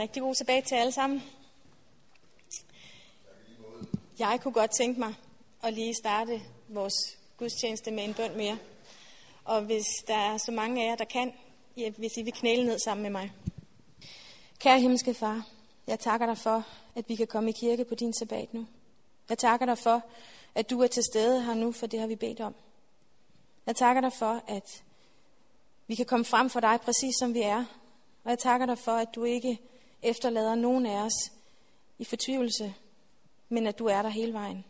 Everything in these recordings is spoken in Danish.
Rigtig god sabbat til alle sammen. Jeg kunne godt tænke mig at lige starte vores gudstjeneste med en bøn mere. Og hvis der er så mange af jer, der kan, hvis I vil knæle ned sammen med mig. Kære himmelske far, jeg takker dig for, at vi kan komme i kirke på din sabbat nu. Jeg takker dig for, at du er til stede her nu, for det har vi bedt om. Jeg takker dig for, at vi kan komme frem for dig præcis som vi er. Og jeg takker dig for, at du ikke efterlader nogen af os i fortvivlelse, men at du er der hele vejen.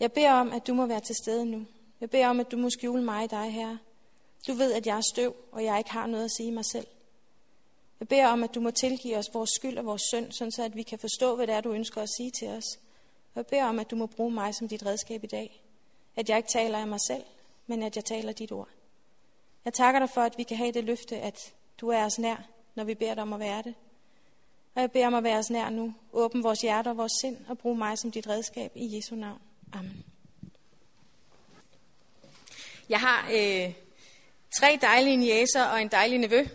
Jeg beder om, at du må være til stede nu. Jeg beder om, at du må skjule mig i dig, Herre. Du ved, at jeg er støv, og jeg ikke har noget at sige mig selv. Jeg beder om, at du må tilgive os vores skyld og vores synd, sådan så at vi kan forstå, hvad det er, du ønsker at sige til os. Og jeg beder om, at du må bruge mig som dit redskab i dag. At jeg ikke taler af mig selv, men at jeg taler dit ord. Jeg takker dig for, at vi kan have det løfte, at du er os nær, når vi beder dig om at være det. Og jeg beder om at være os nær nu. Åbn vores hjerter og vores sind, og brug mig som dit redskab i Jesu navn. Amen. Jeg har tre dejlige niecer og en dejlig nevø.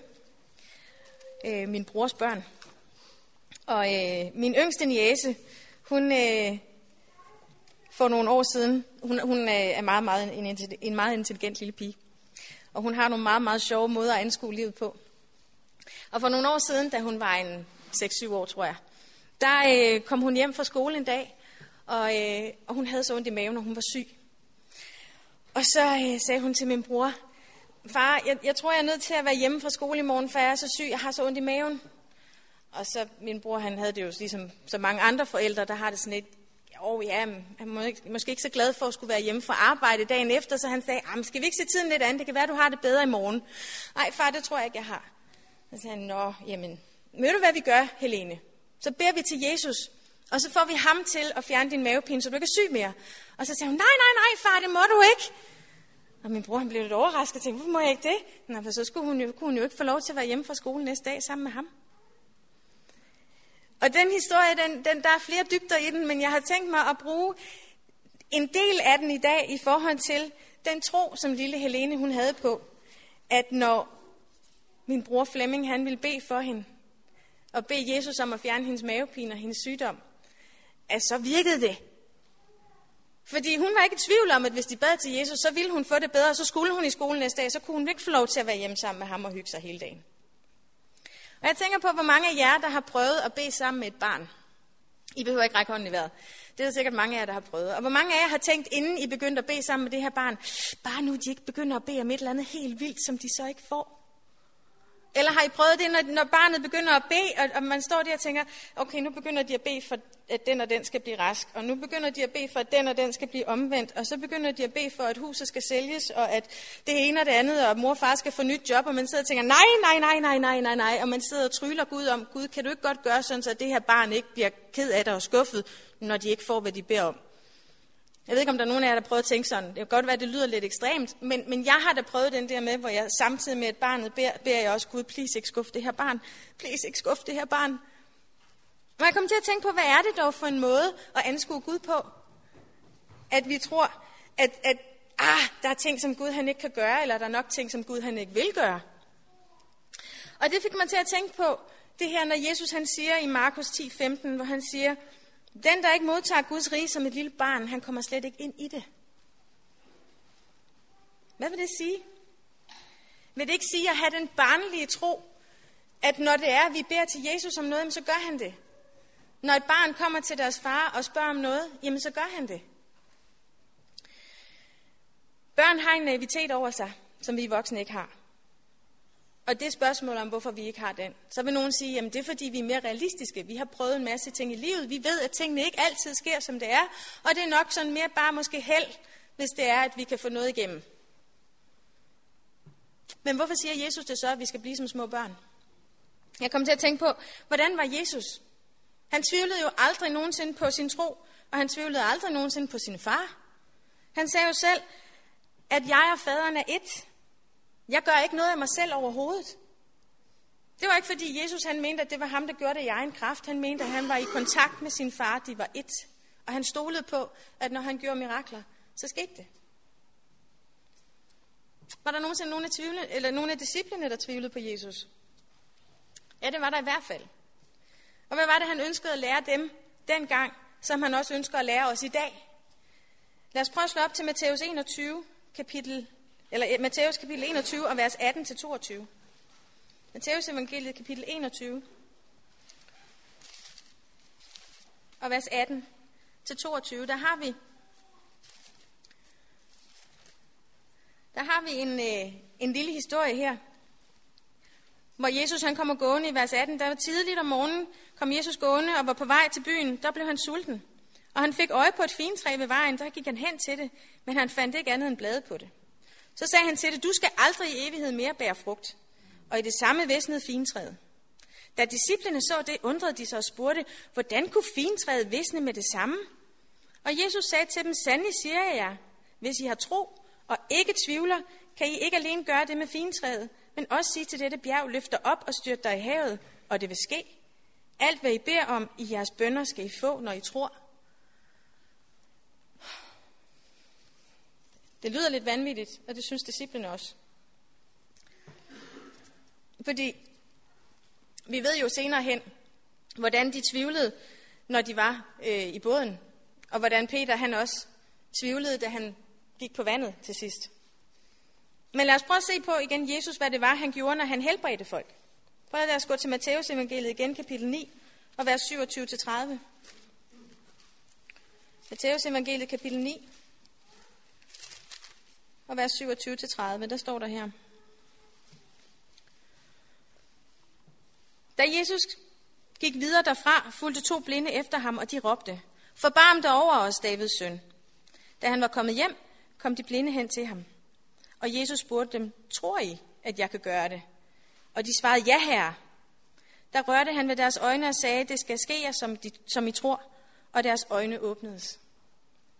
Min brors børn. Og min yngste niece, hun for nogle år siden, hun er meget en meget intelligent lille pige. Og hun har nogle meget, meget sjove måder at anskue livet på. Og for nogle år siden, da hun var en 6-7 år, tror jeg, der kom hun hjem fra skole en dag, og hun havde så ondt i maven, og hun var syg. Og så sagde hun til min bror, far, jeg tror, jeg er nødt til at være hjemme fra skole i morgen, for jeg er så syg, jeg har så ondt i maven. Og så min bror, han havde det jo ligesom så mange andre forældre, der har det sådan lidt, han er måske ikke så glad for at skulle være hjemme fra arbejde dagen efter, så han sagde, skal vi ikke se tiden lidt an, det kan være, du har det bedre i morgen. Nej, far, det tror jeg ikke, jeg har. Så sagde han, ved du, hvad vi gør, Helene? Så beder vi til Jesus, og så får vi ham til at fjerne din mavepine, så du ikke er syg mere. Og så sagde hun, nej, far, det må du ikke. Og min bror, han blev lidt overrasket og tænkte, hvorfor må jeg ikke det? Nej, for så skulle kunne hun jo ikke få lov til at være hjemme fra skolen næste dag sammen med ham. Og den historie, der er flere dybder i den, men jeg har tænkt mig at bruge en del af den i dag i forhold til den tro, som lille Helene hun havde på, at når min bror Flemming, han ville bede for hende, og bede Jesus om at fjerne hendes mavepine og hendes sygdom, at så virkede det. Fordi hun var ikke i tvivl om, at hvis de bad til Jesus, så ville hun få det bedre, og så skulle hun i skolen næste dag, så kunne hun ikke få lov til at være hjemme sammen med ham og hygge sig hele dagen. Og jeg tænker på, hvor mange af jer, der har prøvet at bede sammen med et barn. I behøver ikke række hånden i vejret. Det er der sikkert mange af jer, der har prøvet. Og hvor mange af jer har tænkt, inden I begyndte at bede sammen med det her barn, bare nu de ikke begynder at bede om et eller andet helt vildt, som de så ikke får. Eller har I prøvet det, når barnet begynder at bede, og man står der og tænker, okay, nu begynder de at bede for, at den og den skal blive rask, og nu begynder de at bede for, at den og den skal blive omvendt, og så begynder de at bede for, at huset skal sælges, og at det ene og det andet, og mor og far skal få nyt job, og man sidder og tænker, nej, og man sidder og tryller Gud om, Gud, kan du ikke godt gøre sådan, så det her barn ikke bliver ked af det og skuffet, når de ikke får, hvad de beder om. Jeg ved ikke, om der er nogen af jer, der prøver at tænke sådan. Det kan godt være, at det lyder lidt ekstremt, men jeg har da prøvet den der med, hvor jeg samtidig med, at barnet beder jeg også, Gud, please ikke skuffe det her barn. Please ikke skuffe det her barn. Og jeg kom til at tænke på, hvad er det dog for en måde at anskue Gud på? At vi tror, at der er ting, som Gud han ikke kan gøre, eller der er nok ting, som Gud han ikke vil gøre. Og det fik mig til at tænke på, det her, når Jesus han siger i Markus 10:15, hvor han siger, den, der ikke modtager Guds rige som et lille barn, han kommer slet ikke ind i det. Hvad vil det sige? Vil det ikke sige at have den barnlige tro, at når det er, vi beder til Jesus om noget, så gør han det. Når et barn kommer til deres far og spørger om noget, så gør han det. Børn har en naivitet over sig, som vi voksne ikke har. Og det er spørgsmålet om, hvorfor vi ikke har den. Så vil nogen sige, jamen det er fordi, vi er mere realistiske. Vi har prøvet en masse ting i livet. Vi ved, at tingene ikke altid sker, som det er. Og det er nok sådan mere bare måske held, hvis det er, at vi kan få noget igennem. Men hvorfor siger Jesus det så, at vi skal blive som små børn? Jeg kom til at tænke på, hvordan var Jesus? Han tvivlede jo aldrig nogensinde på sin tro, og han tvivlede aldrig nogensinde på sin far. Han sagde jo selv, at jeg og faderen er ét. Jeg gør ikke noget af mig selv overhovedet. Det var ikke fordi Jesus han mente, at det var ham, der gjorde det i egen kraft. Han mente, at han var i kontakt med sin far. De var ét. Og han stolede på, at når han gjorde mirakler, så skete det. Var der nogensinde nogen af disciplene, der tvivlede på Jesus? Ja, det var der i hvert fald. Og hvad var det, han ønskede at lære dem dengang, som han også ønsker at lære os i dag? Lad os prøve at slå op til Matthæus kapitel 21 og vers 18-22. Matthæus evangeliet kapitel 21 og vers 18-22. Der har vi en lille historie her, hvor Jesus han kommer gående i vers 18. Der var tidligt om morgenen, kom Jesus gående og var på vej til byen. Der blev han sulten, og han fik øje på et figentræ ved vejen. Der gik han hen til det, men han fandt ikke andet end blade på det. Så sagde han til det: "Du skal aldrig i evighed mere bære frugt." Og i det samme visnede figentræet. Da disciplene så det, undrede de sig og spurgte: "Hvordan kunne figentræet visne med det samme?" Og Jesus sagde til dem: "Sandelig siger jeg jer, hvis I har tro og ikke tvivler, kan I ikke alene gøre det med figentræet, men også sige til dette bjerg: løft dig op og styrt dig i havet, og det vil ske. Alt hvad I beder om i jeres bønner skal I få, når I tror." Det lyder lidt vanvittigt, og det synes disciplene også. Fordi vi ved jo senere hen, hvordan de tvivlede, når de var i båden, og hvordan Peter han også tvivlede, da han gik på vandet til sidst. Men lad os prøve at se på igen Jesus, hvad det var, han gjorde, når han helbredte folk. Prøv at lade os gå til Matthæus evangeliet igen, kapitel 9, og vers 27-30. Matthæus evangeliet, kapitel 9, og vers 27-30, der står der her: "Da Jesus gik videre derfra, fulgte to blinde efter ham, og de råbte: Forbarm dig over os, Davids søn. Da han var kommet hjem, kom de blinde hen til ham. Og Jesus spurgte dem: Tror I, at jeg kan gøre det? Og de svarede: Ja, herre. Der rørte han ved deres øjne og sagde: Det skal ske jer, som I tror. Og deres øjne åbnedes."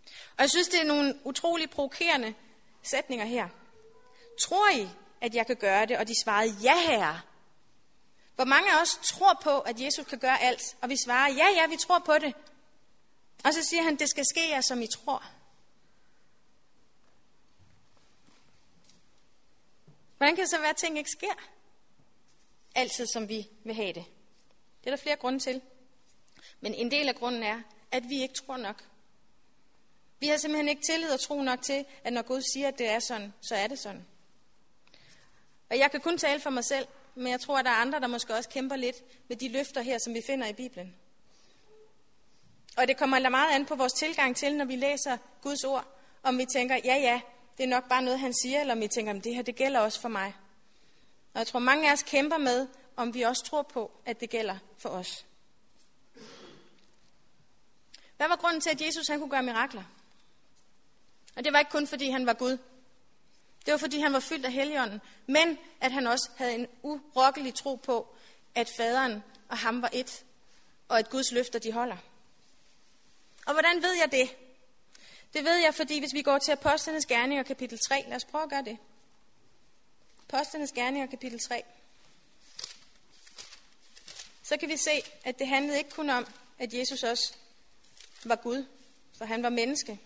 Og jeg synes, det er nogle utrolig provokerende sætninger her. Tror I, at jeg kan gøre det? Og de svarede: Ja, herre. Hvor mange af os tror på, at Jesus kan gøre alt, og vi svarer: ja, vi tror på det. Og så siger han: Det skal ske jer, som I tror. Hvordan kan det så være, at ting ikke sker altid, som vi vil have det? Det er der flere grunde til. Men en del af grunden er, at vi ikke tror nok. Vi har simpelthen ikke tillid og tro nok til, at når Gud siger, at det er sådan, så er det sådan. Og jeg kan kun tale for mig selv, men jeg tror, at der er andre, der måske også kæmper lidt med de løfter her, som vi finder i Bibelen. Og det kommer meget an på vores tilgang til, når vi læser Guds ord, om vi tænker: ja, det er nok bare noget, han siger, eller om vi tænker: det her, det gælder også for mig. Og jeg tror, mange af os kæmper med, om vi også tror på, at det gælder for os. Hvad var grunden til, at Jesus han kunne gøre mirakler? Og det var ikke kun, fordi han var Gud. Det var, fordi han var fyldt af Helligånden, men at han også havde en urokkelig tro på, at faderen og ham var et, og at Guds løfter, de holder. Og hvordan ved jeg det? Det ved jeg, fordi hvis vi går til Apostlenes Gerninger kapitel 3, lad os prøve at gøre det. Apostlenes Gerninger kapitel 3. Så kan vi se, at det handlede ikke kun om, at Jesus også var Gud, for han var menneske.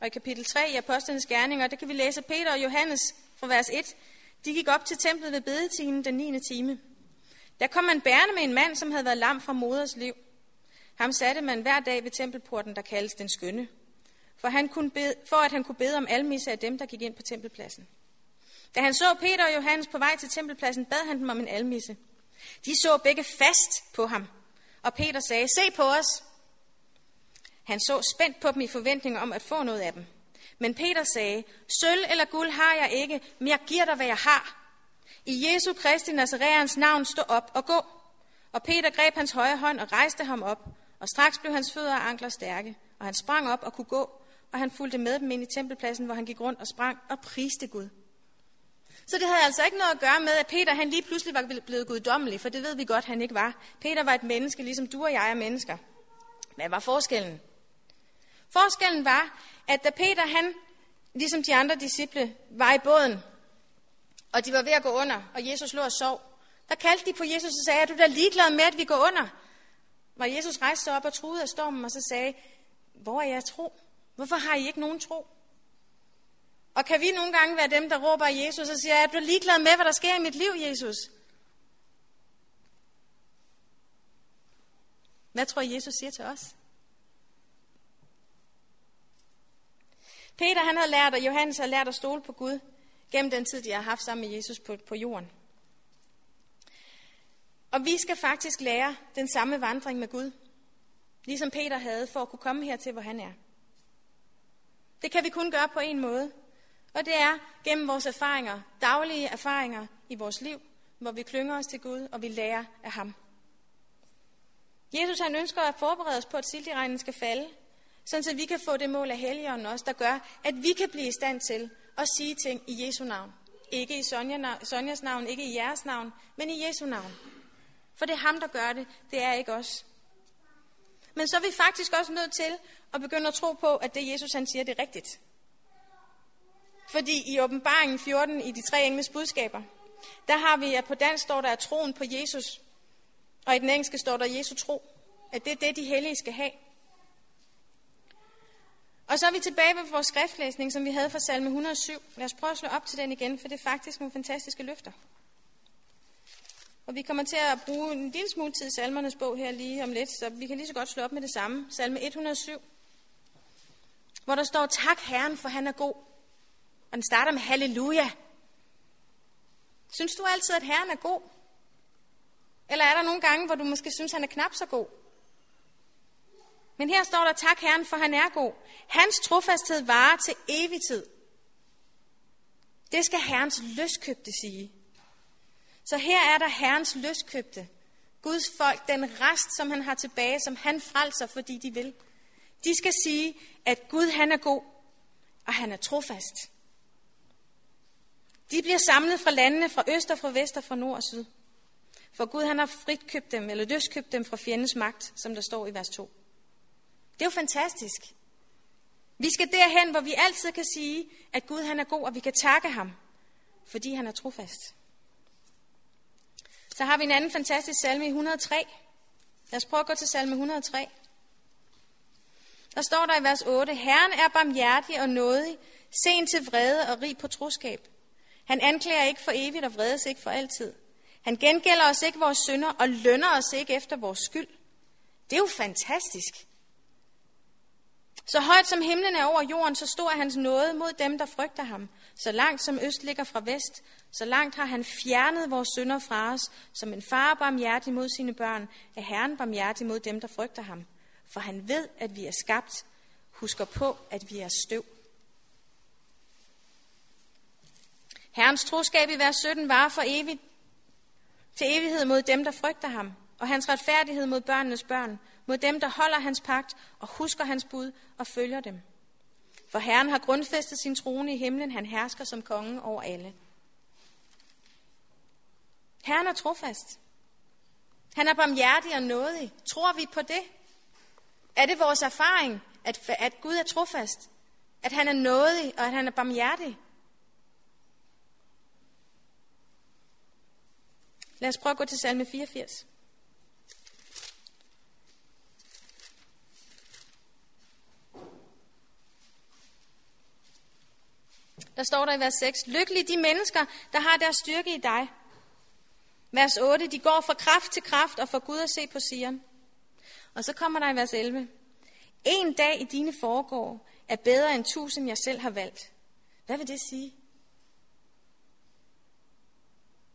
Og i kapitel 3 i Apostlenes Gerninger, der kan vi læse, Peter og Johannes fra vers 1. De gik op til templet ved bedetimen den 9. time. Der kom man bærende med en mand, som havde været lam fra moders liv. Ham satte man hver dag ved tempelporten, der kaldes den skønne, for at han kunne bede om almisse af dem, der gik ind på tempelpladsen. Da han så Peter og Johannes på vej til tempelpladsen, bad han dem om en almisse. De så begge fast på ham, og Peter sagde: Se på os! Han så spændt på dem i forventning om at få noget af dem. Men Peter sagde: Sølv eller guld har jeg ikke, men jeg giver dig, hvad jeg har. I Jesu Kristi Nazareans navn stå op og gå. Og Peter greb hans højre hånd og rejste ham op, og straks blev hans fødder og ankler stærke, og han sprang op og kunne gå, og han fulgte med dem ind i tempelpladsen, hvor han gik rundt og sprang og priste Gud. Så det havde altså ikke noget at gøre med, at Peter han lige pludselig var blevet guddommelig, for det ved vi godt, han ikke var. Peter var et menneske, ligesom du og jeg er mennesker. Hvad var forskellen? Forskellen var, at da Peter han, ligesom de andre disciple, var i båden, og de var ved at gå under, og Jesus lå og sov, der kaldte de på Jesus og sagde: Er du da ligeglad med, at vi går under? Hvor Jesus rejste sig op og truede af stormen, og så sagde: Hvor er jeres tro? Hvorfor har I ikke nogen tro? Og kan vi nogle gange være dem, der råber Jesus og siger: Er du ligeglad med, hvad der sker i mit liv, Jesus? Hvad tror Jesus siger til os? Peter han havde lært, og Johannes havde lært at stole på Gud gennem den tid, de har haft sammen med Jesus på jorden. Og vi skal faktisk lære den samme vandring med Gud, ligesom Peter havde, for at kunne komme hertil, hvor han er. Det kan vi kun gøre på en måde, og det er gennem vores erfaringer, daglige erfaringer i vores liv, hvor vi klynger os til Gud, og vi lærer af ham. Jesus han ønsker at forberede os på, at silderegnen skal falde, sådan så vi kan få det mål af Helligånden også, der gør, at vi kan blive i stand til at sige ting i Jesu navn. Ikke i Sonjas navn, ikke i jeres navn, men i Jesu navn. For det er ham, der gør det, det er ikke os. Men så er vi faktisk også nødt til at begynde at tro på, at det Jesus han siger, det er rigtigt. Fordi i åbenbaringen 14, i de 3 engles budskaber, der har vi, at på dansk står der, at troen på Jesus, og i den engelske står der Jesu tro, at det er det, de hellige skal have. Og så er vi tilbage ved vores skriftlæsning, som vi havde fra salme 107. Lad os prøve at slå op til den igen, for det er faktisk nogle fantastiske løfter. Og vi kommer til at bruge en lille smule tid i salmernes bog her lige om lidt, så vi kan lige så godt slå op med det samme. Salme 107, hvor der står, tak Herren, for han er god. Og den starter med halleluja. Synes du altid, at Herren er god? Eller er der nogle gange, hvor du måske synes, han er knap så god? Men her står der, tak Herren, for han er god. Hans trofasthed varer til evig tid. Det skal Herrens løskøbte sige. Så her er der Herrens løskøbte. Guds folk, den rest, som han har tilbage, som han frelser, fordi de vil. De skal sige, at Gud han er god, og han er trofast. De bliver samlet fra landene, fra øst og fra vest og fra nord og syd. For Gud han har fritkøbt dem, eller løskøbt dem fra fjendens magt, som der står i vers 2. Det er jo fantastisk. Vi skal derhen, hvor vi altid kan sige, at Gud han er god, og vi kan takke ham, fordi han er trofast. Så har vi en anden fantastisk salme i 103. Lad os prøve at gå til salme 103. Der står der i vers 8, Herren er barmhjertig og nådig, sen til vrede og rig på troskab. Han anklager ikke for evigt og vredes ikke for altid. Han gengælder os ikke vores synder og lønner os ikke efter vores skyld. Det er jo fantastisk. Så højt som himlen er over jorden, så stor er hans nåde mod dem, der frygter ham. Så langt som øst ligger fra vest, så langt har han fjernet vores synder fra os, som en far barmhjertig mod sine børn, er Herren barmhjertig mod dem, der frygter ham. For han ved, at vi er skabt, husker på, at vi er støv. Herrens troskab i vers 17 varer for evigt, til evighed mod dem, der frygter ham, og hans retfærdighed mod børnenes børn, mod dem, der holder hans pagt og husker hans bud og følger dem. For Herren har grundfæstet sin trone i himlen, han hersker som konge over alle. Herren er trofast. Han er barmhjertig og nådig. Tror vi på det? Er det vores erfaring, at Gud er trofast? At han er nådig og at han er barmhjertig? Lad os prøve at gå til salme 84. Der står der i vers 6, lykkelige de mennesker, der har deres styrke i dig. Vers 8, de går fra kraft til kraft og får Gud at se på Sion. Og så kommer der i vers 11, en dag i dine foregård er bedre end 1000, jeg selv har valgt. Hvad vil det sige?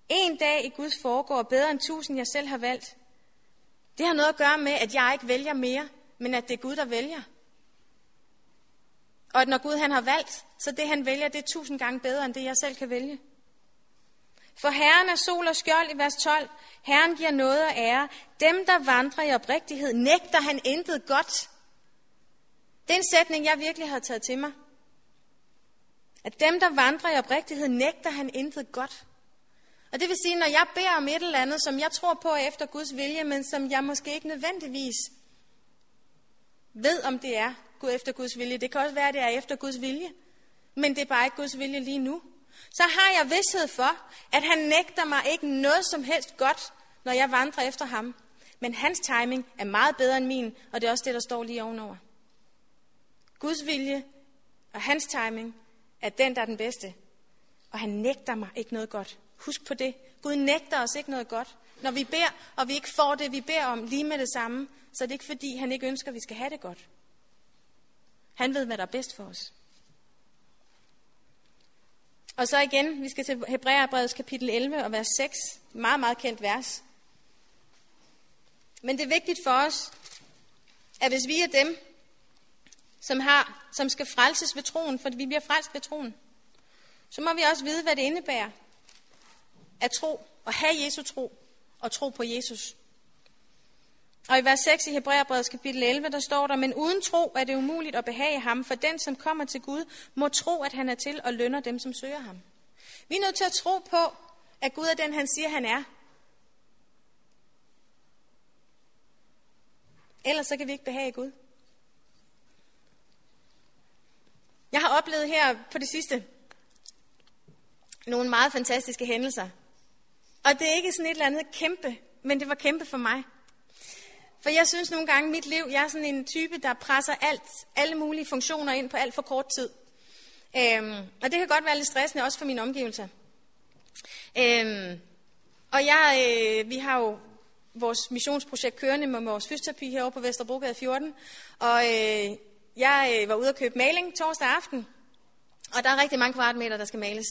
En dag i Guds foregård er bedre end 1000, jeg selv har valgt. Det har noget at gøre med, at jeg ikke vælger mere, men at det er Gud, der vælger. Og at når Gud han har valgt, så det han vælger, det er 1000 gange bedre, end det jeg selv kan vælge. For Herren er sol og skjold i vers 12. Herren giver noget og ære. Dem, der vandrer i oprigtighed, nægter han intet godt. Det er en sætning, jeg virkelig har taget til mig. At dem, der vandrer i oprigtighed, nægter han intet godt. Og det vil sige, når jeg beder om et eller andet, som jeg tror på efter Guds vilje, men som jeg måske ikke nødvendigvis ved, om det er Gud efter Guds vilje. Det kan også være, at det er efter Guds vilje, men det er bare ikke Guds vilje lige nu. Så har jeg vished for, at han nægter mig ikke noget som helst godt, når jeg vandrer efter ham. Men hans timing er meget bedre end min, og det er også det, der står lige ovenover. Guds vilje og hans timing er den, der er den bedste. Og han nægter mig ikke noget godt. Husk på det. Gud nægter os ikke noget godt. Når vi beder, og vi ikke får det, vi beder om lige med det samme, så er det ikke fordi, han ikke ønsker, at vi skal have det godt. Han ved, hvad der er bedst for os. Og så igen, vi skal til Hebræerbrevets kapitel 11 og vers 6. Meget, meget kendt vers. Men det er vigtigt for os, at hvis vi er dem, som skal frelses ved troen, for vi bliver frelst ved troen, så må vi også vide, hvad det indebærer at tro, og have Jesu tro, og tro på Jesus. Og i vers 6 i Hebræerbrevets kapitel 11, der står der, men uden tro er det umuligt at behage ham, for den, som kommer til Gud, må tro, at han er til og lønner dem, som søger ham. Vi er nødt til at tro på, at Gud er den, han siger, han er. Ellers så kan vi ikke behage Gud. Jeg har oplevet her på det sidste nogle meget fantastiske hændelser. Og det er ikke sådan et eller andet kæmpe, men det var kæmpe for mig. For jeg synes nogle gange, mit liv, jeg er sådan en type, der presser alle mulige funktioner ind på alt for kort tid. Og det kan godt være lidt stressende, også for mine omgivelser. Vi har jo vores missionsprojekt kørende med vores fysioterapi herovre på Vesterbrogade 14. Og jeg var ude at købe maling torsdag aften. Og der er rigtig mange kvadratmeter, der skal males.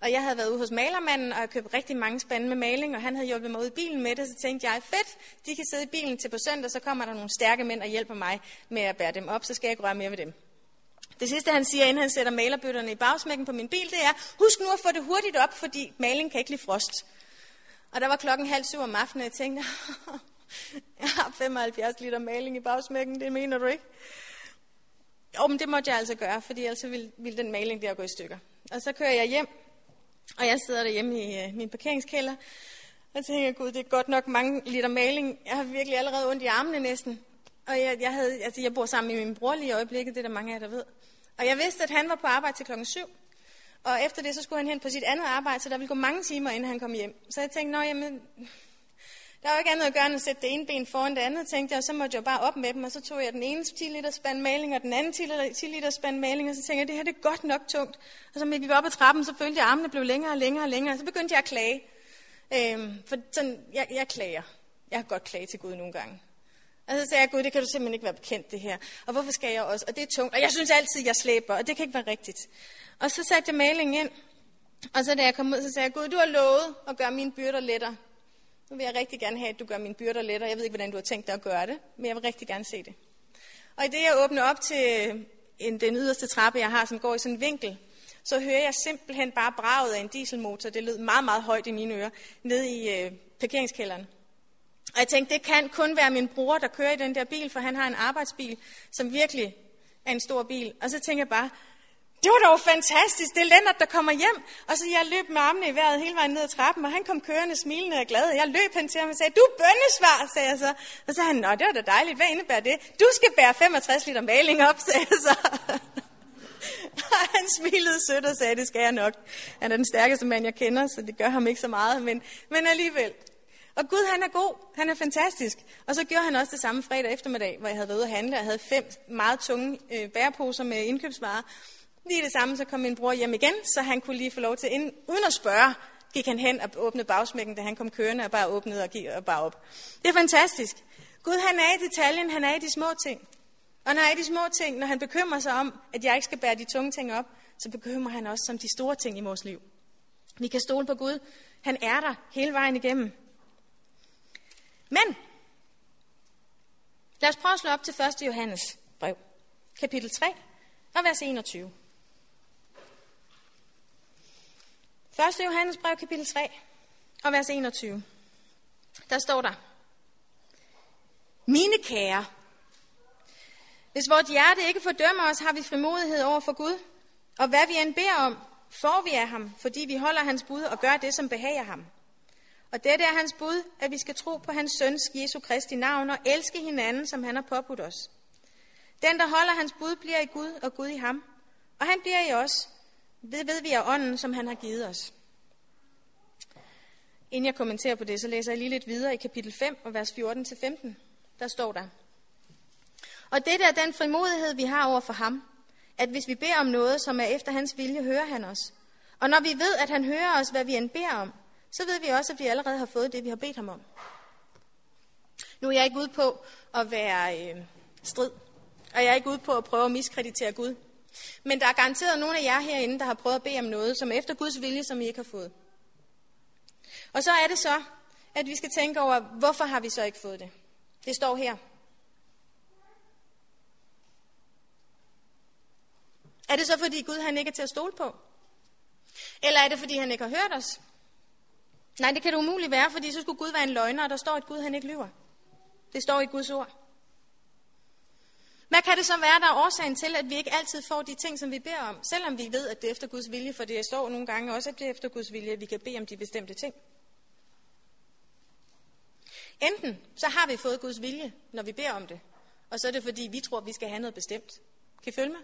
Og jeg havde været ude hos malermanden, og jeg købte rigtig mange spande med maling, og han havde hjulpet mig ud i bilen med det, så tænkte jeg, fedt, de kan sidde i bilen til på søndag, så kommer der nogle stærke mænd og hjælper mig med at bære dem op, så skal jeg ikke røre mere ved dem. Det sidste, han siger, inden han sætter malerbøtterne i bagsmækken på min bil, det er, husk nu at få det hurtigt op, fordi maling kan ikke lide frost. Og der var 6:30 om aftenen, og jeg tænkte, jeg har 75 liter maling i bagsmækken, det mener du ikke? Jo, men det måtte jeg altså gøre, fordi ellers ville den maling der gå i stykker. Og så kører jeg hjem, og jeg sidder derhjemme i min parkeringskælder, og tænker, gud, det er godt nok mange liter maling. Jeg har virkelig allerede ondt i armene næsten. Og jeg bor sammen med min bror lige i øjeblikket, det er der mange af jer, der ved. Og jeg vidste, at han var på arbejde til 7:00. Og efter det, så skulle han hen på sit andet arbejde, så der ville gå mange timer, inden han kom hjem. Så jeg tænkte, der var jo ikke andet at gøre, end at sætte det ene ben foran det andet, tænkte jeg, og så måtte jeg bare op med dem, og så tog jeg den ene 10 liter spand maling, og den anden 10 liter spand maling, og så tænkte jeg, det her det er godt nok tungt. Og så gik jeg op ad trappen, så følte jeg, at armene blev længere og længere og længere, og så begyndte jeg at klage. For sådan, jeg klager. Jeg har godt klage til Gud nogle gange. Og så sagde jeg, Gud, det kan du simpelthen ikke være bekendt, det her. Og hvorfor skal jeg også? Og det er tungt, og jeg synes altid, jeg slæber, og det kan ikke være rigtigt. Og så satte jeg malingen ind, og så da jeg kom ud, så sagde jeg, Gud, du har lovet at gøre mine byrder lettere. Nu vil jeg rigtig gerne have, at du gør mine byrder lettere. Jeg ved ikke, hvordan du har tænkt dig at gøre det, men jeg vil rigtig gerne se det. Og i det, jeg åbner op til den yderste trappe, jeg har, som går i sådan en vinkel, så hører jeg simpelthen bare braget af en dieselmotor. Det lød meget, meget højt i mine ører, nede i parkeringskælderen. Og jeg tænkte, det kan kun være min bror, der kører i den der bil, for han har en arbejdsbil, som virkelig er en stor bil. Og så tænker jeg bare, det var dog fantastisk, det er Lennart, der kommer hjem. Og så jeg løb med armene i vejret hele vejen ned ad trappen, og han kom kørende, smilende og glad. Jeg løb hen til ham og sagde, du bønnesvar, sagde jeg så. Og så sagde han, nå, det var da dejligt, hvad indebærer det? Du skal bære 65 liter maling op, sagde jeg så. Og han smilede sødt og sagde, det skal jeg nok. Han er den stærkeste mand, jeg kender, så det gør ham ikke så meget, men alligevel. Og Gud, han er god, han er fantastisk. Og så gjorde han også det samme fredag eftermiddag, hvor jeg havde været ude at handle, og havde 5 meget tunge bæreposer med indkøbsvarer. Lige det samme, så kom min bror hjem igen, så han kunne lige få lov til, uden at spørge, gik han hen og åbnede bagsmækken, da han kom kørende og bare åbnede og gik og bare op. Det er fantastisk. Gud, han er i detaljen, han er i de små ting. Og når han er i de små ting, når han bekymrer sig om, at jeg ikke skal bære de tunge ting op, så bekymrer han også om de store ting i vores liv. Vi kan stole på Gud. Han er der hele vejen igennem. Men, lad os prøve at slå op til 1. Johannes brev, kapitel 3 og vers 21. 1. Johannes brev, kapitel 3, og vers 21. Der står der, mine kære, hvis vort hjerte ikke fordømmer os, har vi frimodighed over for Gud, og hvad vi end beder om, får vi af ham, fordi vi holder hans bud og gør det, som behager ham. Og dette er hans bud, at vi skal tro på hans søns, Jesu Kristi navn, og elske hinanden, som han har påbudt os. Den, der holder hans bud, bliver i Gud, og Gud i ham, og han bliver i os. Det ved vi af ånden, som han har givet os. Inden jeg kommenterer på det, så læser jeg lige lidt videre i kapitel 5 og vers 14-15. Der står der. Og dette er den frimodighed, vi har over for ham, at hvis vi beder om noget, som er efter hans vilje, hører han os. Og når vi ved, at han hører os, hvad vi end beder om, så ved vi også, at vi allerede har fået det, vi har bedt ham om. Nu er jeg ikke ude på at være strid, og jeg er ikke ude på at prøve at miskreditere Gud. Men der er garanteret nogle af jer herinde, der har prøvet at bede om noget, som efter Guds vilje, som I ikke har fået. Og så er det så, at vi skal tænke over, hvorfor har vi så ikke fået det? Det står her. Er det så, fordi Gud han ikke er til at stole på? Eller er det, fordi han ikke har hørt os? Nej, det kan det umuligt være, fordi så skulle Gud være en løgner, og der står, at Gud han ikke lyver. Det står i Guds ord. Hvad kan det så være, der er årsagen til, at vi ikke altid får de ting, som vi beder om, selvom vi ved, at det er efter Guds vilje, for det står nogle gange også, at det er efter Guds vilje, at vi kan bede om de bestemte ting. Enten så har vi fået Guds vilje, når vi beder om det, og så er det, fordi vi tror, vi skal have noget bestemt. Kan I følge mig?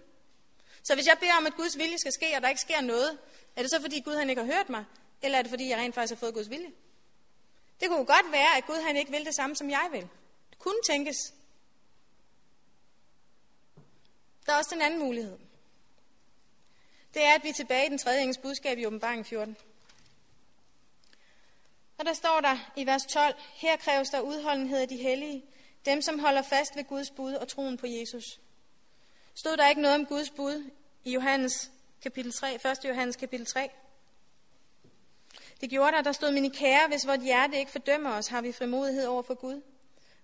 Så hvis jeg beder om, at Guds vilje skal ske, og der ikke sker noget, er det så, fordi Gud han ikke har hørt mig, eller er det, fordi jeg rent faktisk har fået Guds vilje? Det kunne godt være, at Gud han ikke vil det samme, som jeg vil. Det kunne tænkes. Der er også den anden mulighed. Det er, at vi er tilbage i den tredje engels budskab i Åbenbaring 14. Og der står der i vers 12, her kræves der udholdenhed af de hellige, dem som holder fast ved Guds bud og troen på Jesus. Stod der ikke noget om Guds bud i Johannes kapitel 3, 1. Johannes kapitel 3? Det gjorde der, der stod, mine kære, hvis vort hjerte ikke fordømmer os, har vi frimodighed over for Gud.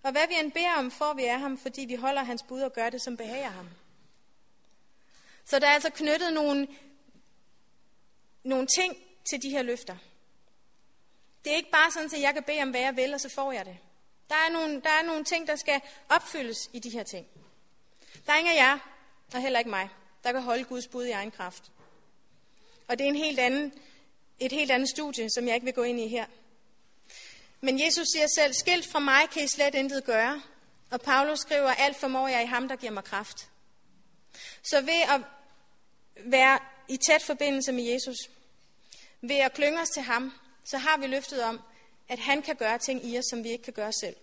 Og hvad vi end beder om, får vi af ham, fordi vi holder hans bud og gør det, som behager ham. Så der er altså knyttet nogle ting til de her løfter. Det er ikke bare sådan, at jeg kan bede om, hvad jeg vil, og så får jeg det. Der er nogle ting, der skal opfyldes i de her ting. Der er ingen af jer, og heller ikke mig, der kan holde Guds bud i egen kraft. Og det er et helt andet studie, som jeg ikke vil gå ind i her. Men Jesus siger selv, skilt fra mig kan I slet intet gøre. Og Paulus skriver, alt formår jeg i ham, der giver mig kraft. Så ved at være i tæt forbindelse med Jesus, ved at klynge os til ham, så har vi løftet om, at han kan gøre ting i os, som vi ikke kan gøre selv.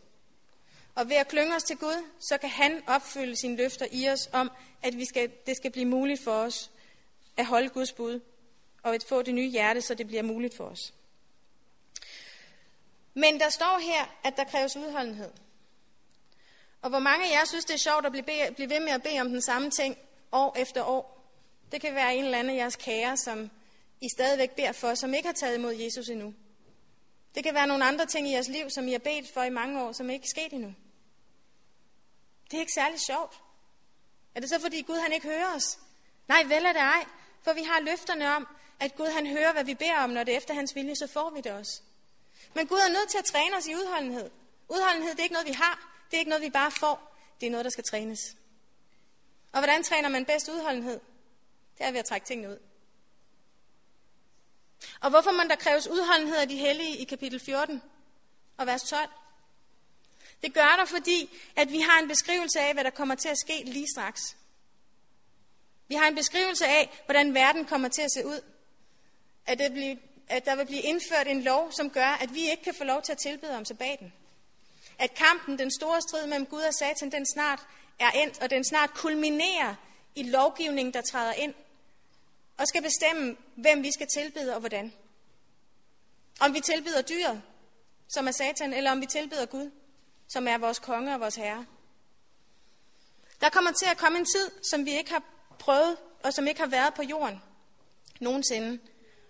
Og ved at klynge os til Gud, så kan han opfylde sine løfter i os om, at det skal blive muligt for os at holde Guds bud, og at få det nye hjerte, så det bliver muligt for os. Men der står her, at der kræves udholdenhed. Og hvor mange af jer synes, det er sjovt at blive ved med at bede om den samme ting år efter år. Det kan være en eller anden af jeres kære, som I stadigvæk beder for, som ikke har taget imod Jesus endnu. Det kan være nogle andre ting i jeres liv, som I har bedt for i mange år, som ikke er sket endnu. Det er ikke særlig sjovt. Er det så, fordi Gud han ikke hører os? Nej, vel er det ej, for vi har løfterne om, at Gud han hører, hvad vi beder om, når det er efter hans vilje, så får vi det også. Men Gud er nødt til at træne os i udholdenhed. Udholdenhed, det er ikke noget, vi har. Det er ikke noget, vi bare får. Det er noget, der skal trænes. Og hvordan træner man bedst udholdenhed? Det er ved at trække tingene ud. Og hvorfor man der kræves udholdenhed af de hellige i kapitel 14 og vers 12? Det gør der, fordi at vi har en beskrivelse af, hvad der kommer til at ske lige straks. Vi har en beskrivelse af, hvordan verden kommer til at se ud. At der vil blive indført en lov, som gør, at vi ikke kan få lov til at tilbede om sabbaten. At kampen, den store strid mellem Gud og Satan, den snart er endt, og den snart kulminerer i lovgivningen, der træder ind og skal bestemme, hvem vi skal tilbede og hvordan. Om vi tilbeder dyret, som er Satan, eller om vi tilbeder Gud, som er vores konge og vores herre. Der kommer til at komme en tid, som vi ikke har prøvet, og som ikke har været på jorden nogensinde.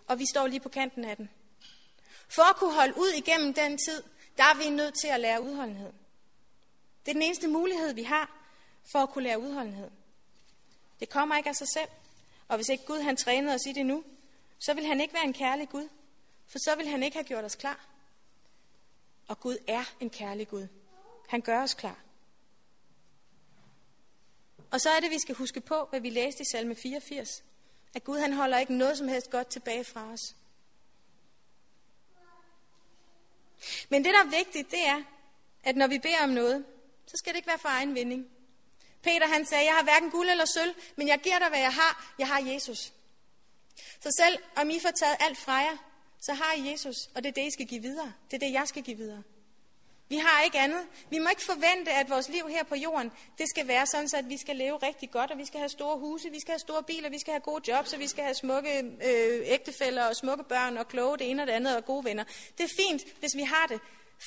Og vi står lige på kanten af den. For at kunne holde ud igennem den tid, der er vi nødt til at lære udholdenhed. Det er den eneste mulighed, vi har for at kunne lære udholdenhed. Det kommer ikke af sig selv. Og hvis ikke Gud han trænede os i det nu, så vil han ikke være en kærlig Gud. For så vil han ikke have gjort os klar. Og Gud er en kærlig Gud. Han gør os klar. Og så er det, vi skal huske på, hvad vi læste i salme 84. At Gud han holder ikke noget som helst godt tilbage fra os. Men det, der er vigtigt, det er, at når vi beder om noget, så skal det ikke være for egen vinding. Peter han sagde, jeg har hverken guld eller sølv, men jeg giver dig, hvad jeg har. Jeg har Jesus. Så selv om I får taget alt fra jer, så har I Jesus, og det er det, I skal give videre. Det er det, jeg skal give videre. Vi har ikke andet. Vi må ikke forvente, at vores liv her på jorden, det skal være sådan, at vi skal leve rigtig godt, og vi skal have store huse, vi skal have store biler, vi skal have gode jobs, og vi skal have smukke ægtefæller og smukke børn og kloge det ene og det andet og gode venner. Det er fint, hvis vi har det.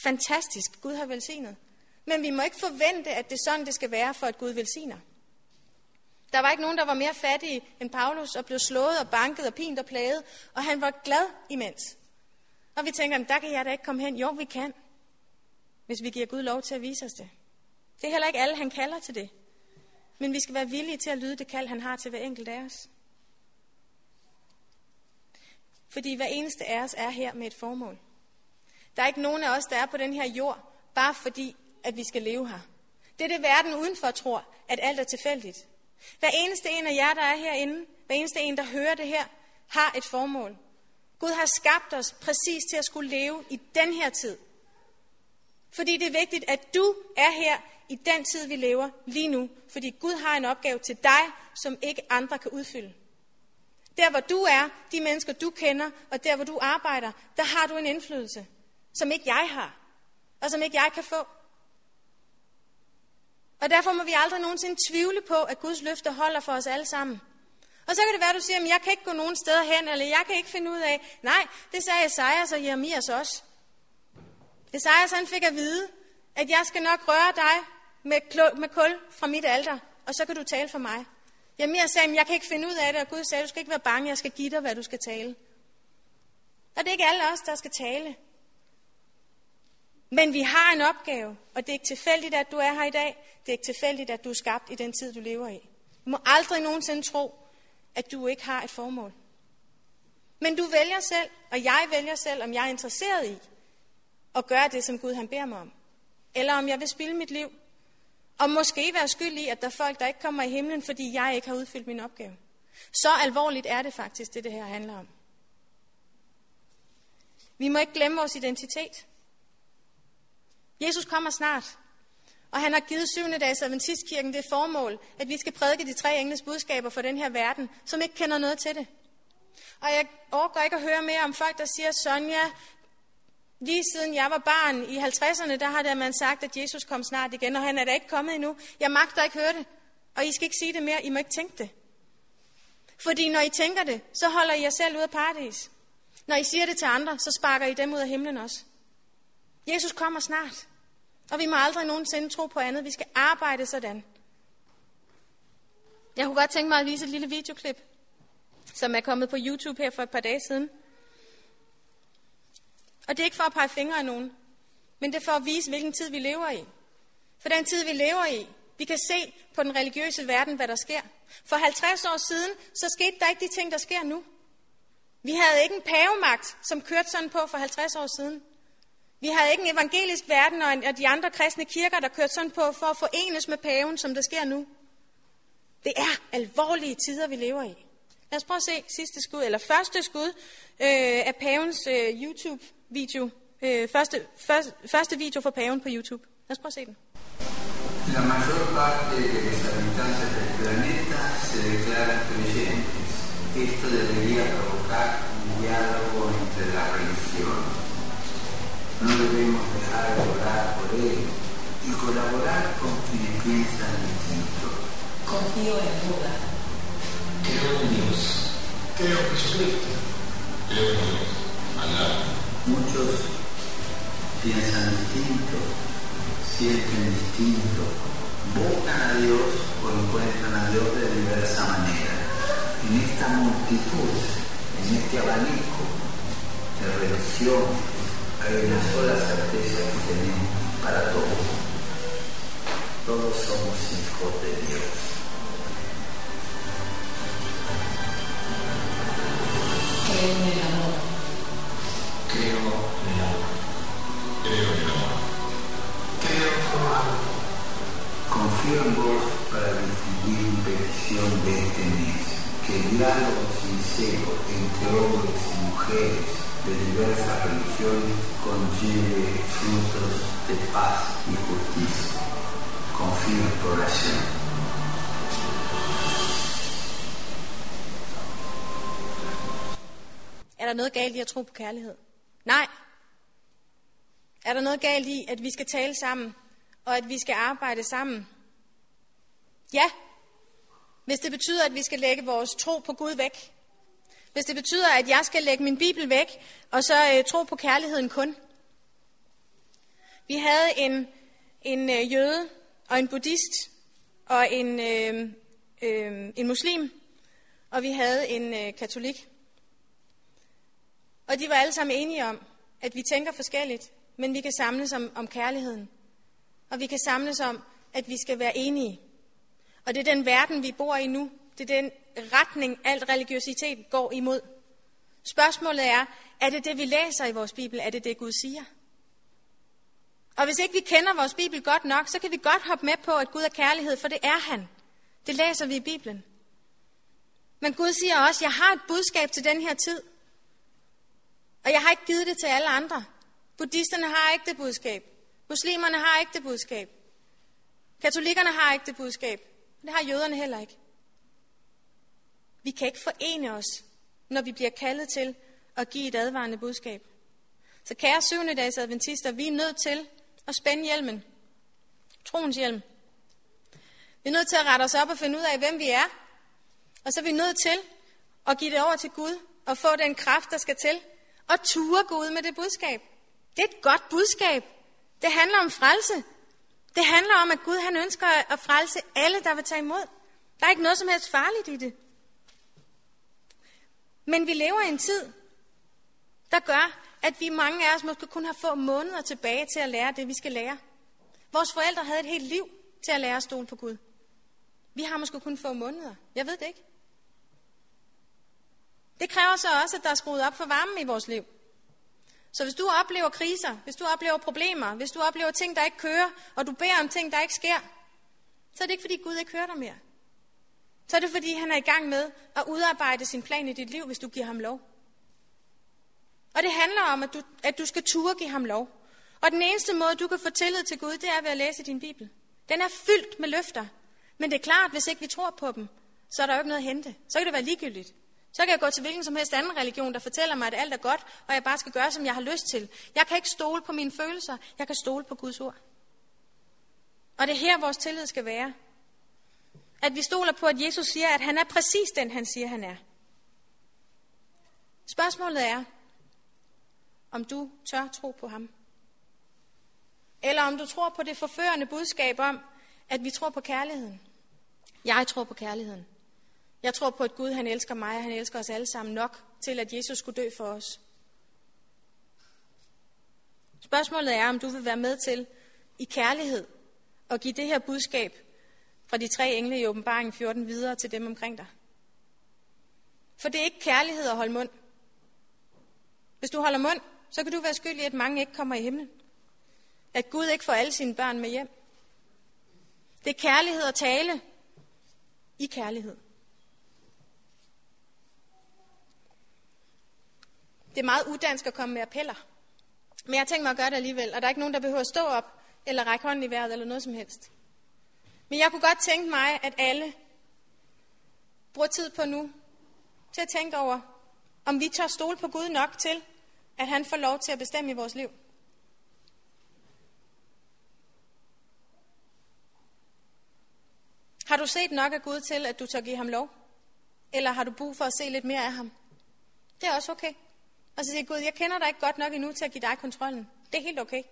Fantastisk. Gud har velsignet. Men vi må ikke forvente, at det er sådan, det skal være, for at Gud velsigner. Der var ikke nogen, der var mere fattige end Paulus, og blev slået og banket og pint og plaget, og han var glad imens. Og vi tænker, der kan jeg da ikke komme hen. Jo, vi kan, hvis vi giver Gud lov til at vise os det. Det er heller ikke alle, han kalder til det. Men vi skal være villige til at lyde det kald, han har til hver enkelt af os. Fordi hver eneste af os er her med et formål. Der er ikke nogen af os, der er på den her jord, bare fordi, at vi skal leve her. Det er det, verden udenfor tror, at alt er tilfældigt. Hver eneste en af jer, der er herinde, hver eneste en, der hører det her, har et formål. Gud har skabt os præcis til at skulle leve i den her tid. Fordi det er vigtigt, at du er her i den tid, vi lever lige nu. Fordi Gud har en opgave til dig, som ikke andre kan udfylde. Der, hvor du er, de mennesker, du kender, og der, hvor du arbejder, der har du en indflydelse, som ikke jeg har, og som ikke jeg kan få. Og derfor må vi aldrig nogensinde tvivle på, at Guds løfter holder for os alle sammen. Og så kan det være, at du siger, at jeg kan ikke gå nogen steder hen, eller jeg kan ikke finde ud af. Nej, det sagde Esajas og Jeremias også. Esajas han fik at vide, at jeg skal nok røre dig med kul fra mit alter, og så kan du tale for mig. Jeremias sagde, at jeg kan ikke finde ud af det, og Gud sagde, at du skal ikke være bange, jeg skal give dig, hvad du skal tale. Og det er ikke alle os, der skal tale. Men vi har en opgave, og det er ikke tilfældigt, at du er her i dag. Det er ikke tilfældigt, at du er skabt i den tid, du lever i. Du må aldrig nogensinde tro, at du ikke har et formål. Men du vælger selv, og jeg vælger selv, om jeg er interesseret i at gøre det, som Gud han beder mig om. Eller om jeg vil spilde mit liv. Og måske være skyld i, at der er folk, der ikke kommer i himlen, fordi jeg ikke har udfyldt min opgave. Så alvorligt er det faktisk, det her handler om. Vi må ikke glemme vores identitet. Jesus kommer snart, og han har givet 7. dags Adventistkirken det formål, at vi skal prædike de 3 engles budskaber for den her verden, som ikke kender noget til det. Og jeg overgår ikke at høre mere om folk, der siger, Sonja, lige siden jeg var barn i 50'erne, der har der man sagt, at Jesus kom snart igen, og han er da ikke kommet endnu. Jeg magter ikke høre det, og I skal ikke sige det mere, I må ikke tænke det. Fordi når I tænker det, så holder I jer selv ud af paradis. Når I siger det til andre, så sparker I dem ud af himlen også. Jesus kommer snart. Og vi må aldrig nogensinde tro på andet. Vi skal arbejde sådan. Jeg kunne godt tænke mig at vise et lille videoklip, som er kommet på YouTube her for et par dage siden. Og det er ikke for at pege fingre af nogen, men det er for at vise, hvilken tid vi lever i. For den tid, vi lever i, vi kan se på den religiøse verden, hvad der sker. For 50 år siden, så skete der ikke de ting, der sker nu. Vi havde ikke en pavemagt, som kørte sådan på for 50 år siden. Vi havde ikke en evangelisk verden og de andre kristne kirker, der kørte sådan på for at forenes med paven, som der sker nu. Det er alvorlige tider, vi lever i. Lad os prøve at se første skud af pavens YouTube-video. Første video fra paven på YouTube. Lad os prøve at se den. La mayor parte de los habitantes del planeta se declaran creyentes. Esto debería provocar un diálogo entre las religiones. No debemos dejar de orar por él y colaborar con quienes piensan distinto. Confío en Buda. Creo en Dios. Creo en Jesucristo. Creo en Dios. Alá. Muchos piensan distinto, sienten distinto, buscan a Dios o encuentran a Dios de diversa manera. En esta multitud, en este abanico de religión, hay una sola certeza que tenemos para todos. Todos somos hijos de Dios. Creo en el amor. Creo en el amor. Creo en el amor. Creo en tu amor. Confío en vos para distinguir mi petición de este mes. Que el diálogo sincero entre hombres y mujeres de diversas religiones conlleve frutos de paz y justicia. Confío en tu oración. Er der noget galt i at tro på kærlighed? Nej. Er der noget galt i, at vi skal tale sammen, og at vi skal arbejde sammen? Ja. Hvis det betyder, at vi skal lægge vores tro på Gud væk. Hvis det betyder, at jeg skal lægge min bibel væk, og så tro på kærligheden kun. Vi havde en en jøde og en buddhist og en muslim, og vi havde en katolik. Og de var alle sammen enige om, at vi tænker forskelligt, men vi kan samles om kærligheden. Og vi kan samles om, at vi skal være enige. Og det er den verden, vi bor i nu. Det er den retning, alt religiøsitet går imod. Spørgsmålet er det det, vi læser i vores Bibel? Er det det, Gud siger? Og hvis ikke vi kender vores Bibel godt nok, så kan vi godt hoppe med på, at Gud er kærlighed, for det er han. Det læser vi i Bibelen. Men Gud siger også, jeg har et budskab til den her tid. Og jeg har ikke givet det til alle andre. Buddhisterne har ikke det budskab. Muslimerne har ikke det budskab. Katolikkerne har ikke det budskab. Det har jøderne heller ikke. Vi kan ikke forene os, når vi bliver kaldet til at give et advarende budskab. Så kære syvendedags adventister, vi er nødt til at spænde hjelmen. Troens hjelm. Vi er nødt til at rette os op og finde ud af, hvem vi er. Og så er vi nødt til at give det over til Gud og få den kraft, der skal til. Og ture gå ud med det budskab. Det er et godt budskab. Det handler om frelse. Det handler om, at Gud han ønsker at frelse alle, der vil tage imod. Der er ikke noget som helst farligt i det. Men vi lever i en tid, der gør, at vi mange af os måske kun har få måneder tilbage til at lære det, vi skal lære. Vores forældre havde et helt liv til at lære at stole på Gud. Vi har måske kun få måneder. Jeg ved det ikke. Det kræver så også, at der er skruet op for varmen i vores liv. Så hvis du oplever kriser, hvis du oplever problemer, hvis du oplever ting, der ikke kører, og du beder om ting, der ikke sker, så er det ikke, fordi Gud ikke hører dig mere. Så er det, fordi han er i gang med at udarbejde sin plan i dit liv, hvis du giver ham lov. Og det handler om, at du skal turde give ham lov. Og den eneste måde, du kan få tillid til Gud, det er ved at læse din Bibel. Den er fyldt med løfter. Men det er klart, hvis ikke vi tror på dem, så er der jo ikke noget at hente. Så kan det være ligegyldigt. Så kan jeg gå til hvilken som helst anden religion, der fortæller mig, at alt er godt, og jeg bare skal gøre, som jeg har lyst til. Jeg kan ikke stole på mine følelser. Jeg kan stole på Guds ord. Og det er her, vores tillid skal være. At vi stoler på, at Jesus siger, at han er præcis den, han siger, han er. Spørgsmålet er, om du tør tro på ham. Eller om du tror på det forførende budskab om, at vi tror på kærligheden. Jeg tror på kærligheden. Jeg tror på, at Gud han elsker mig, og han elsker os alle sammen nok, til at Jesus skulle dø for os. Spørgsmålet er, om du vil være med til i kærlighed at give det her budskab fra de tre engle i Åbenbaringen 14 videre til dem omkring dig. For det er ikke kærlighed at holde mund. Hvis du holder mund, så kan du være skyldig, at mange ikke kommer i himlen. At Gud ikke får alle sine børn med hjem. Det er kærlighed at tale i kærlighed. Det er meget udansk at komme med appeller. Men jeg tænker mig at gøre det alligevel, og der er ikke nogen, der behøver at stå op, eller række hånden i vejret, eller noget som helst. Men jeg kunne godt tænke mig, at alle bruger tid på nu, til at tænke over, om vi tør stole på Gud nok til, at han får lov til at bestemme i vores liv. Har du set nok af Gud til, at du tør give ham lov? Eller har du brug for at se lidt mere af ham? Det er også okay. Og så siger Gud, jeg kender dig ikke godt nok endnu til at give dig kontrollen. Det er helt okay.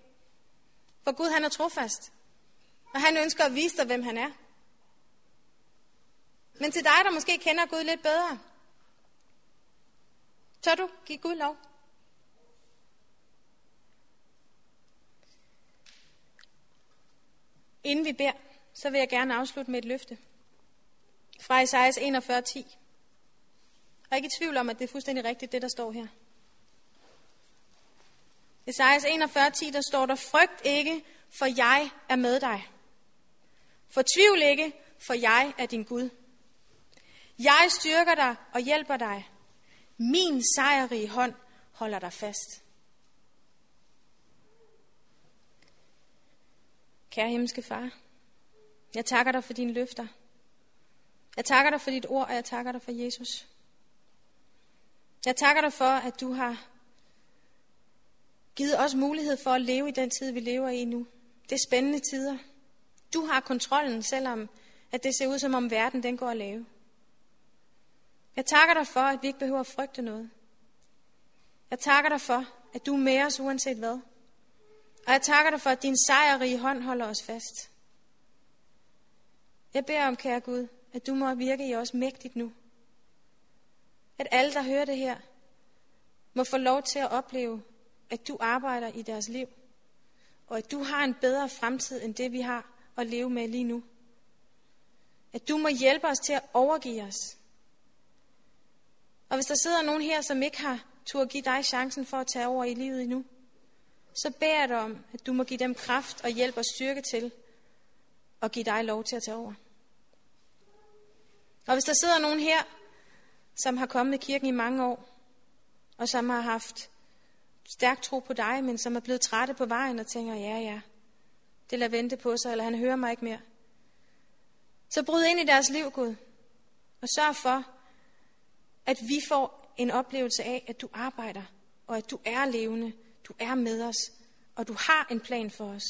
For Gud, han er trofast. Og han ønsker at vise dig, hvem han er. Men til dig, der måske kender Gud lidt bedre. Tør du give Gud lov? Inden vi beder, så vil jeg gerne afslutte med et løfte. Fra Esajas 41:10. Og ikke i tvivl om, at det er fuldstændig rigtigt, det der står her. Esajas 41:10, der står der, frygt ikke, for jeg er med dig. Fortvivl ikke, for jeg er din Gud. Jeg styrker dig og hjælper dig. Min sejrrige hånd holder dig fast. Kære himmelske far, jeg takker dig for dine løfter. Jeg takker dig for dit ord, og jeg takker dig for Jesus. Jeg takker dig for, at du har givet os mulighed for at leve i den tid, vi lever i nu. Det er spændende tider. Du har kontrollen, selvom at det ser ud som om verden den går at lave. Jeg takker dig for, at vi ikke behøver at frygte noget. Jeg takker dig for, at du er med os uanset hvad. Og jeg takker dig for, at din sejrrige hånd holder os fast. Jeg beder om, kære Gud, at du må virke i os mægtigt nu. At alle, der hører det her, må få lov til at opleve, at du arbejder i deres liv. Og at du har en bedre fremtid, end det vi har at leve med lige nu. At du må hjælpe os til at overgive os. Og hvis der sidder nogen her, som ikke har turde give dig chancen for at tage over i livet endnu, så beder jeg dig om, at du må give dem kraft og hjælp og styrke til at give dig lov til at tage over. Og hvis der sidder nogen her, som har kommet i kirken i mange år, og som har haft stærk tro på dig, men som er blevet trætte på vejen og tænker, ja, det lader vente på sig, eller han hører mig ikke mere. Så bryd ind i deres liv, Gud, og sørg for, at vi får en oplevelse af, at du arbejder, og at du er levende, du er med os, og du har en plan for os.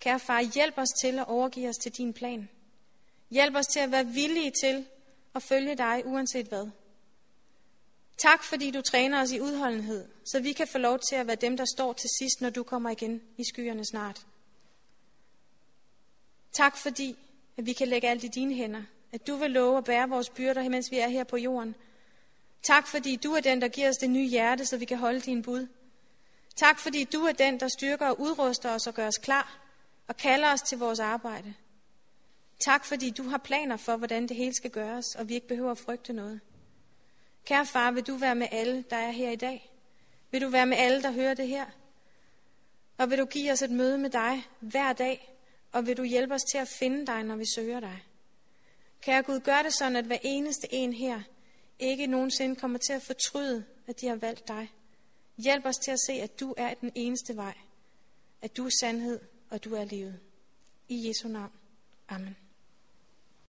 Kære far, hjælp os til at overgive os til din plan. Hjælp os til at være villige til at følge dig, uanset hvad. Tak, fordi du træner os i udholdenhed, så vi kan få lov til at være dem, der står til sidst, når du kommer igen i skyerne snart. Tak, fordi at vi kan lægge alt i dine hænder, at du vil love at bære vores byrder, mens vi er her på jorden. Tak, fordi du er den, der giver os det nye hjerte, så vi kan holde dine bud. Tak, fordi du er den, der styrker og udruster os og gør os klar og kalder os til vores arbejde. Tak, fordi du har planer for, hvordan det hele skal gøres, og vi ikke behøver at frygte noget. Kære far, vil du være med alle, der er her i dag? Vil du være med alle, der hører det her? Og vil du give os et møde med dig hver dag? Og vil du hjælpe os til at finde dig, når vi søger dig? Kære Gud, gør det sådan, at hver eneste en her ikke nogensinde kommer til at fortryde, at de har valgt dig. Hjælp os til at se, at du er den eneste vej. At du er sandhed, og du er livet. I Jesu navn. Amen.